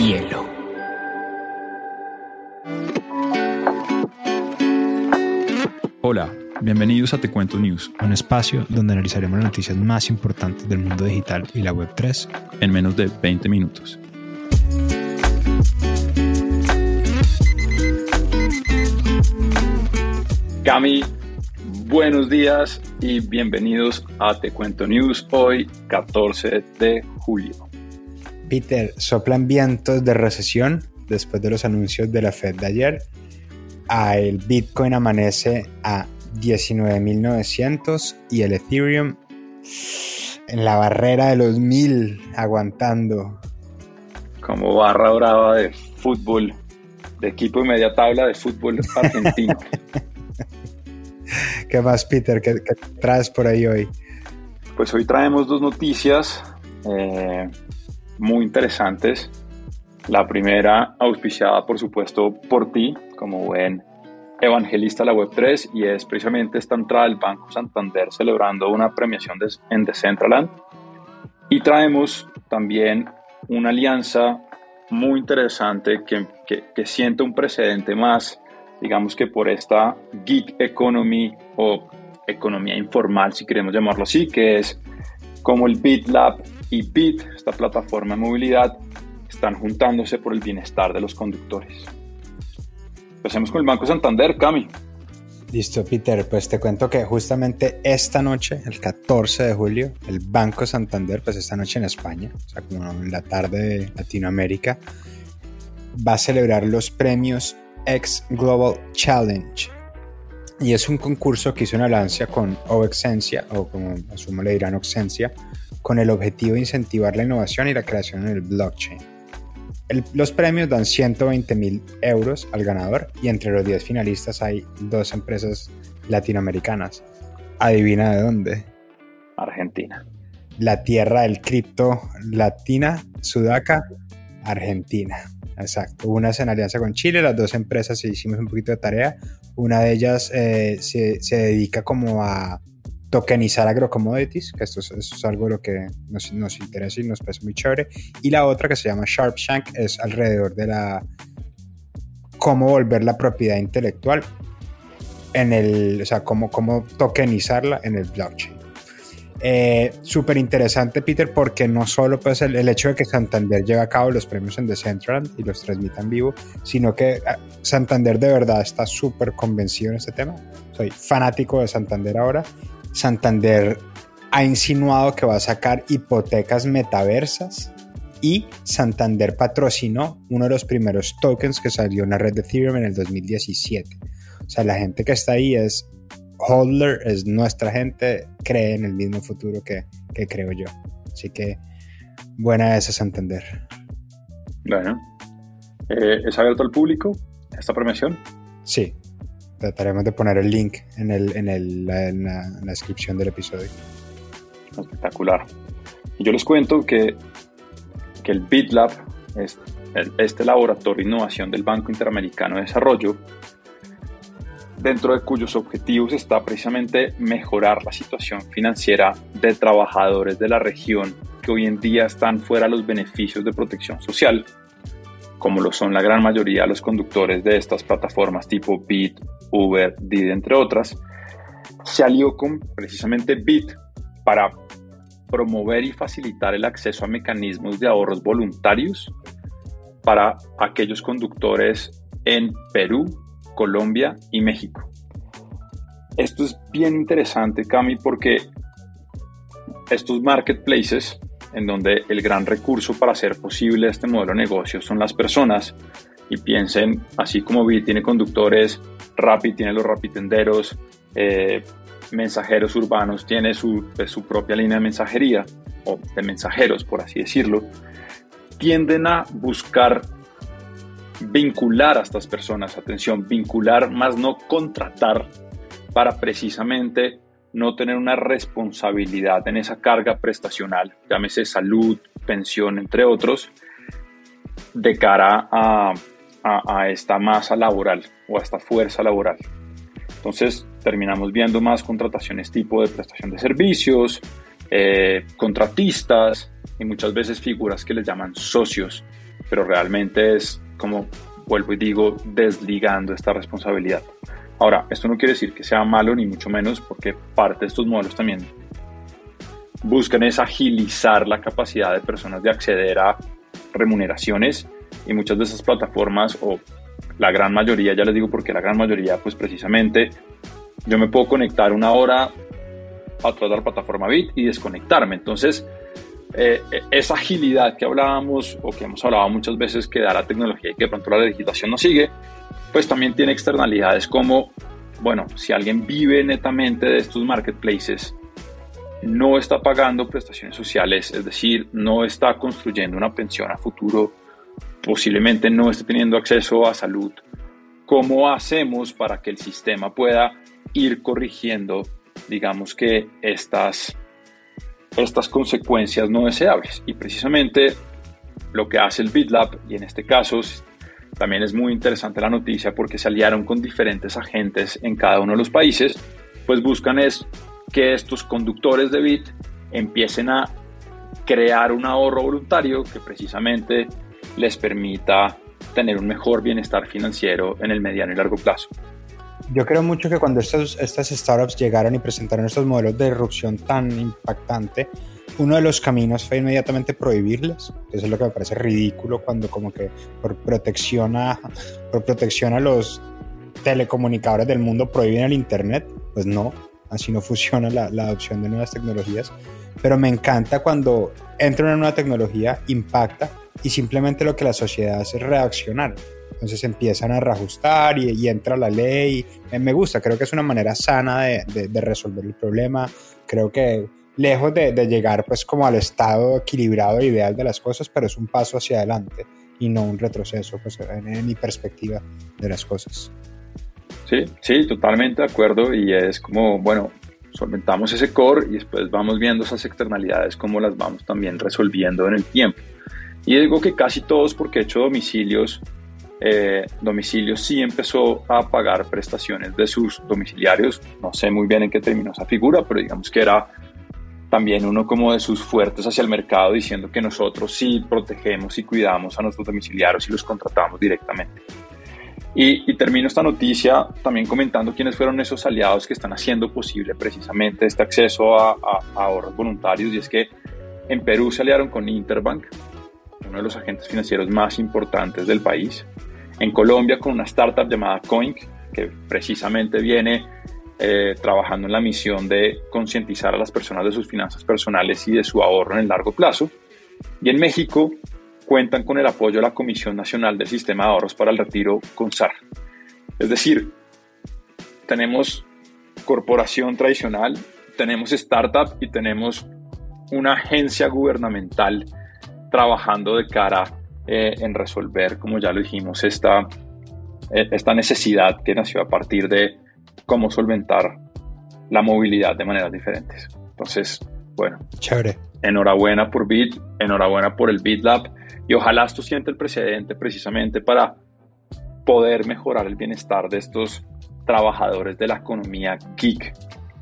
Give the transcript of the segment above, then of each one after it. hielo. Hola, bienvenidos a Te Cuento News, un espacio donde analizaremos las noticias más importantes del mundo digital y la Web3 en menos de 20 minutos. Cami, buenos días y bienvenidos a Te Cuento News, hoy 14 de julio. Peter, soplan vientos de recesión después de los anuncios de la Fed de ayer. El Bitcoin amanece a 19.900 y el Ethereum en la barrera de los 1.000, aguantando. Como barra brava de fútbol, de equipo de media tabla de fútbol argentino. ¿Qué más, Peter? ¿Qué traes por ahí hoy? Pues hoy traemos dos noticias muy interesantes. La primera, auspiciada, por supuesto, por ti, como buen evangelista de la Web3, y es precisamente esta entrada del Banco Santander celebrando una premiación en Decentraland. Y traemos también una alianza muy interesante que sienta un precedente más. Digamos que por esta gig economy o economía informal, si queremos llamarlo así, que es como el BID Lab y BID, esta plataforma de movilidad, están juntándose por el bienestar de los conductores. Empecemos con el Banco Santander, Cami. Listo, Peter, pues te cuento que justamente esta noche, el 14 de julio, el Banco Santander, pues esta noche en España, o sea, como en la tarde de Latinoamérica, va a celebrar los premios X Global Challenge, y es un concurso que hizo una alianza con Oxxencia, o como asumo le dirán Oxxencia, con el objetivo de incentivar la innovación y la creación en el blockchain. Los premios dan 120.000 euros al ganador, y entre los 10 finalistas hay dos empresas latinoamericanas. ¿Adivina de dónde? Argentina. La tierra del cripto latina, Sudaca, Argentina. Exacto, una es en alianza con Chile, las dos empresas hicimos un poquito de tarea. Una de ellas se dedica como a tokenizar agrocommodities, que esto es algo de lo que nos interesa y nos parece muy chévere, y la otra, que se llama Sharp Shank, es alrededor de cómo volver la propiedad intelectual o sea, cómo tokenizarla en el blockchain. Súper interesante, Peter, porque no solo pues, el hecho de que Santander lleve a cabo los premios en Decentraland y los transmita en vivo, sino que Santander de verdad está súper convencido en este tema. Soy fanático de Santander ahora. Santander ha insinuado que va a sacar hipotecas metaversas, y Santander patrocinó uno de los primeros tokens que salió en la red de Ethereum en el 2017. O sea, la gente que está ahí es Hodler, es nuestra gente, cree en el mismo futuro que creo yo. Así que buena esa, Santander. Bueno, ¿es abierto al público esta premiación? Sí, trataremos de poner el link en la descripción del episodio. Espectacular. Y yo les cuento que el BID Lab, este laboratorio de innovación del Banco Interamericano de Desarrollo, dentro de cuyos objetivos está precisamente mejorar la situación financiera de trabajadores de la región que hoy en día están fuera de los beneficios de protección social, como lo son la gran mayoría de los conductores de estas plataformas tipo BID, Uber, DiDi, entre otras. Se alió con precisamente BID para promover y facilitar el acceso a mecanismos de ahorros voluntarios para aquellos conductores en Perú, Colombia y México. Esto es bien interesante, Cami, porque estos marketplaces, en donde el gran recurso para hacer posible este modelo de negocio son las personas, y piensen, así como BID tiene conductores, Rappi tiene los rapitenderos, mensajeros urbanos tiene su propia línea de mensajería, o de mensajeros, por así decirlo, tienden a buscar vincular a estas personas, atención, vincular, más no contratar, para precisamente no tener una responsabilidad en esa carga prestacional, llámese salud, pensión, entre otros, de cara a esta masa laboral o a esta fuerza laboral. Entonces terminamos viendo más contrataciones tipo de prestación de servicios, contratistas, y muchas veces figuras que les llaman socios, pero realmente es, como vuelvo y digo, desligando esta responsabilidad. Ahora, esto no quiere decir que sea malo ni mucho menos, porque parte de estos modelos también buscan es agilizar la capacidad de personas de acceder a remuneraciones, y muchas de esas plataformas, o la gran mayoría, ya les digo porque la gran mayoría, pues precisamente yo me puedo conectar una hora atrás de la plataforma BID y desconectarme. Entonces esa agilidad que hablábamos o que hemos hablado muchas veces que da la tecnología y que de pronto la legislación no sigue, pues también tiene externalidades como, bueno, si alguien vive netamente de estos marketplaces, no está pagando prestaciones sociales, es decir, no está construyendo una pensión a futuro, posiblemente no esté teniendo acceso a salud. ¿Cómo hacemos para que el sistema pueda ir corrigiendo, digamos, que estas consecuencias no deseables? Y precisamente lo que hace el BID Lab, y en este caso también es muy interesante la noticia porque se aliaron con diferentes agentes en cada uno de los países, pues buscan es que estos conductores de BID empiecen a crear un ahorro voluntario que precisamente les permita tener un mejor bienestar financiero en el mediano y largo plazo. Yo creo mucho que cuando estas startups llegaron y presentaron estos modelos de disrupción tan impactante, uno de los caminos fue inmediatamente prohibirlas. Eso es lo que me parece ridículo, cuando como que por protección a los telecomunicadores del mundo prohíben el internet. Pues no, así no funciona la adopción de nuevas tecnologías. Pero me encanta cuando entra una nueva tecnología, impacta, y simplemente lo que la sociedad hace es reaccionar. Entonces empiezan a reajustar y entra la ley. Me gusta, creo que es una manera sana de resolver el problema. Creo que lejos de llegar pues como al estado equilibrado ideal de las cosas, pero es un paso hacia adelante y no un retroceso, pues, en mi perspectiva de las cosas. Sí, totalmente de acuerdo, y es como, bueno, solventamos ese core y después vamos viendo esas externalidades, cómo las vamos también resolviendo en el tiempo. Y digo que casi todos, porque he hecho domicilio sí empezó a pagar prestaciones de sus domiciliarios. No sé muy bien en qué terminó esa figura, pero digamos que era también uno como de sus fuertes hacia el mercado, diciendo que nosotros sí protegemos y cuidamos a nuestros domiciliarios y los contratamos directamente. Y termino esta noticia también comentando quiénes fueron esos aliados que están haciendo posible precisamente este acceso a ahorros voluntarios, y es que en Perú se aliaron con Interbank, uno de los agentes financieros más importantes del país. En Colombia con una startup llamada Coink, que precisamente viene trabajando en la misión de concientizar a las personas de sus finanzas personales y de su ahorro en el largo plazo. Y en México cuentan con el apoyo de la Comisión Nacional del Sistema de Ahorros para el Retiro, CONSAR. Es decir, tenemos corporación tradicional, tenemos startup y tenemos una agencia gubernamental trabajando de cara en resolver, como ya lo dijimos, esta necesidad que nació a partir de cómo solventar la movilidad de maneras diferentes. Entonces, bueno, chévere. Enhorabuena por BID, enhorabuena por el BID Lab, y ojalá esto siente el precedente precisamente para poder mejorar el bienestar de estos trabajadores de la economía geek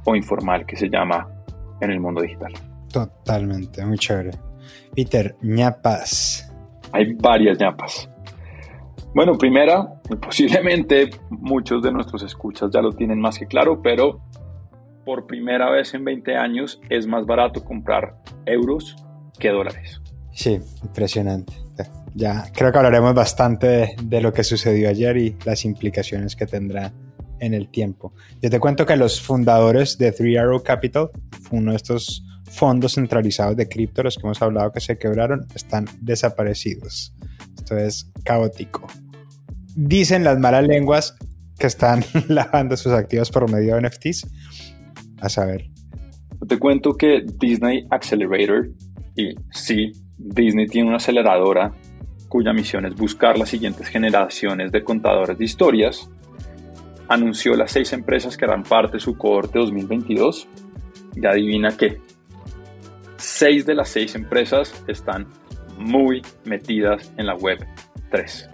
o informal que se llama en el mundo digital. Totalmente, muy chévere. Peter, ñapas. Hay varias ñapas. Bueno, primera, posiblemente muchos de nuestros escuchas ya lo tienen más que claro, pero por primera vez en 20 años es más barato comprar euros que dólares. Sí, impresionante. Ya creo que hablaremos bastante de lo que sucedió ayer y las implicaciones que tendrá en el tiempo. Yo te cuento que los fundadores de Three Arrow Capital, uno de estos fondos centralizados de cripto, los que hemos hablado que se quebraron, están desaparecidos. Esto es caótico. Dicen las malas lenguas que están lavando sus activos por medio de NFTs. A saber. Te cuento que Disney Accelerator, y sí, Disney tiene una aceleradora cuya misión es buscar las siguientes generaciones de contadores de historias, anunció las 6 empresas que harán parte de su cohorte 2022. Y adivina qué. 6 de las 6 empresas están muy metidas en la web 3.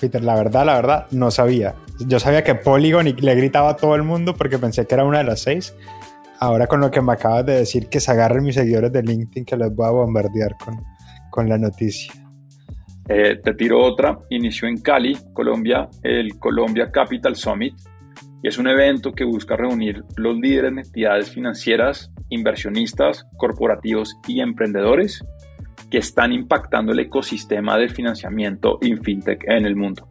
Peter, la verdad, no sabía. Yo sabía que Polygon, y le gritaba a todo el mundo porque pensé que era una de las 6, Ahora con lo que me acabas de decir, que se agarren mis seguidores de LinkedIn, que los voy a bombardear con la noticia. Te tiro otra. Inició en Cali, Colombia, el Colombia Capital Summit, y es un evento que busca reunir los líderes de entidades financieras, inversionistas, corporativos y emprendedores que están impactando el ecosistema del financiamiento y fintech en el mundo.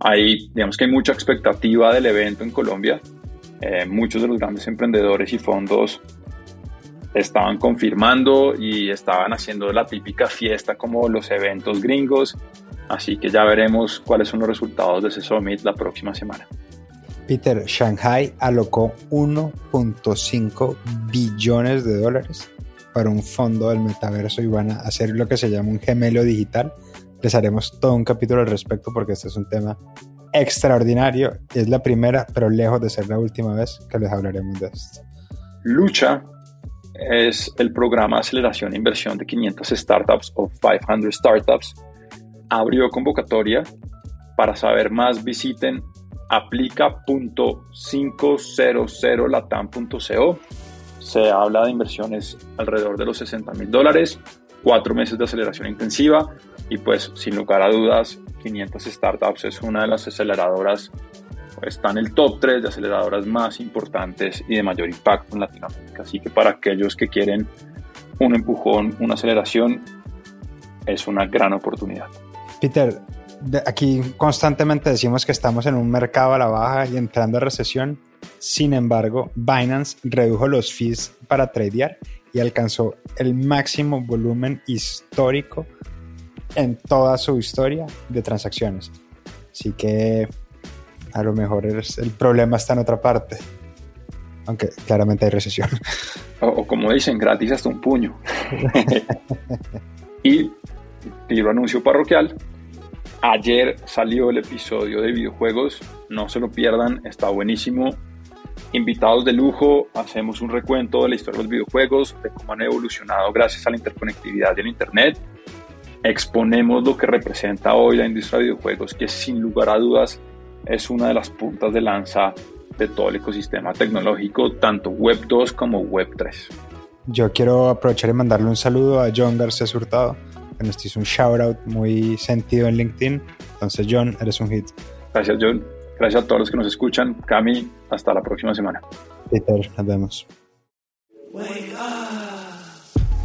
Ahí, digamos que hay mucha expectativa del evento en Colombia. Muchos de los grandes emprendedores y fondos estaban confirmando y estaban haciendo la típica fiesta como los eventos gringos, así que ya veremos cuáles son los resultados de ese summit la próxima semana. Peter, Shanghai alocó $1.5 billones para un fondo del metaverso y van a hacer lo que se llama un gemelo digital. Les haremos todo un capítulo al respecto porque este es un tema extraordinario. Es la primera, pero lejos de ser la última vez que les hablaremos de esto. Lucha es el programa de aceleración e inversión de 500 startups o 500 startups. Abrió convocatoria. Para saber más, visiten aplica.500latam.co. Se habla de inversiones alrededor de los $60,000, 4 meses de aceleración intensiva y pues sin lugar a dudas 500 startups es una de las aceleradoras, pues, está en el top 3 de aceleradoras más importantes y de mayor impacto en Latinoamérica, así que para aquellos que quieren un empujón, una aceleración, es una gran oportunidad. Peter, aquí constantemente decimos que estamos en un mercado a la baja y entrando a recesión. Sin embargo, Binance redujo los fees para tradear y alcanzó el máximo volumen histórico en toda su historia de transacciones. Así que a lo mejor el problema está en otra parte, aunque claramente hay recesión. O como dicen, gratis hasta un puño. Y tiro anuncio parroquial. Ayer salió el episodio de videojuegos, no se lo pierdan, está buenísimo. Invitados de lujo, hacemos un recuento de la historia de los videojuegos, de cómo han evolucionado gracias a la interconectividad y el internet. Exponemos lo que representa hoy la industria de videojuegos, que sin lugar a dudas es una de las puntas de lanza de todo el ecosistema tecnológico, tanto Web 2 como Web 3. Yo quiero aprovechar y mandarle un saludo a John Garcés Hurtado, que nos hizo un shoutout muy sentido en LinkedIn. Entonces, John, eres un hit. Gracias, John. Gracias a todos los que nos escuchan. Cami, hasta la próxima semana. Peter, nos vemos.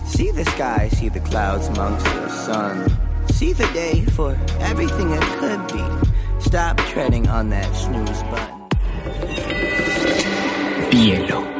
See the sky, see the clouds amongst the sun. See the day for everything it could be. Stop treading on that snooze button. Hielo.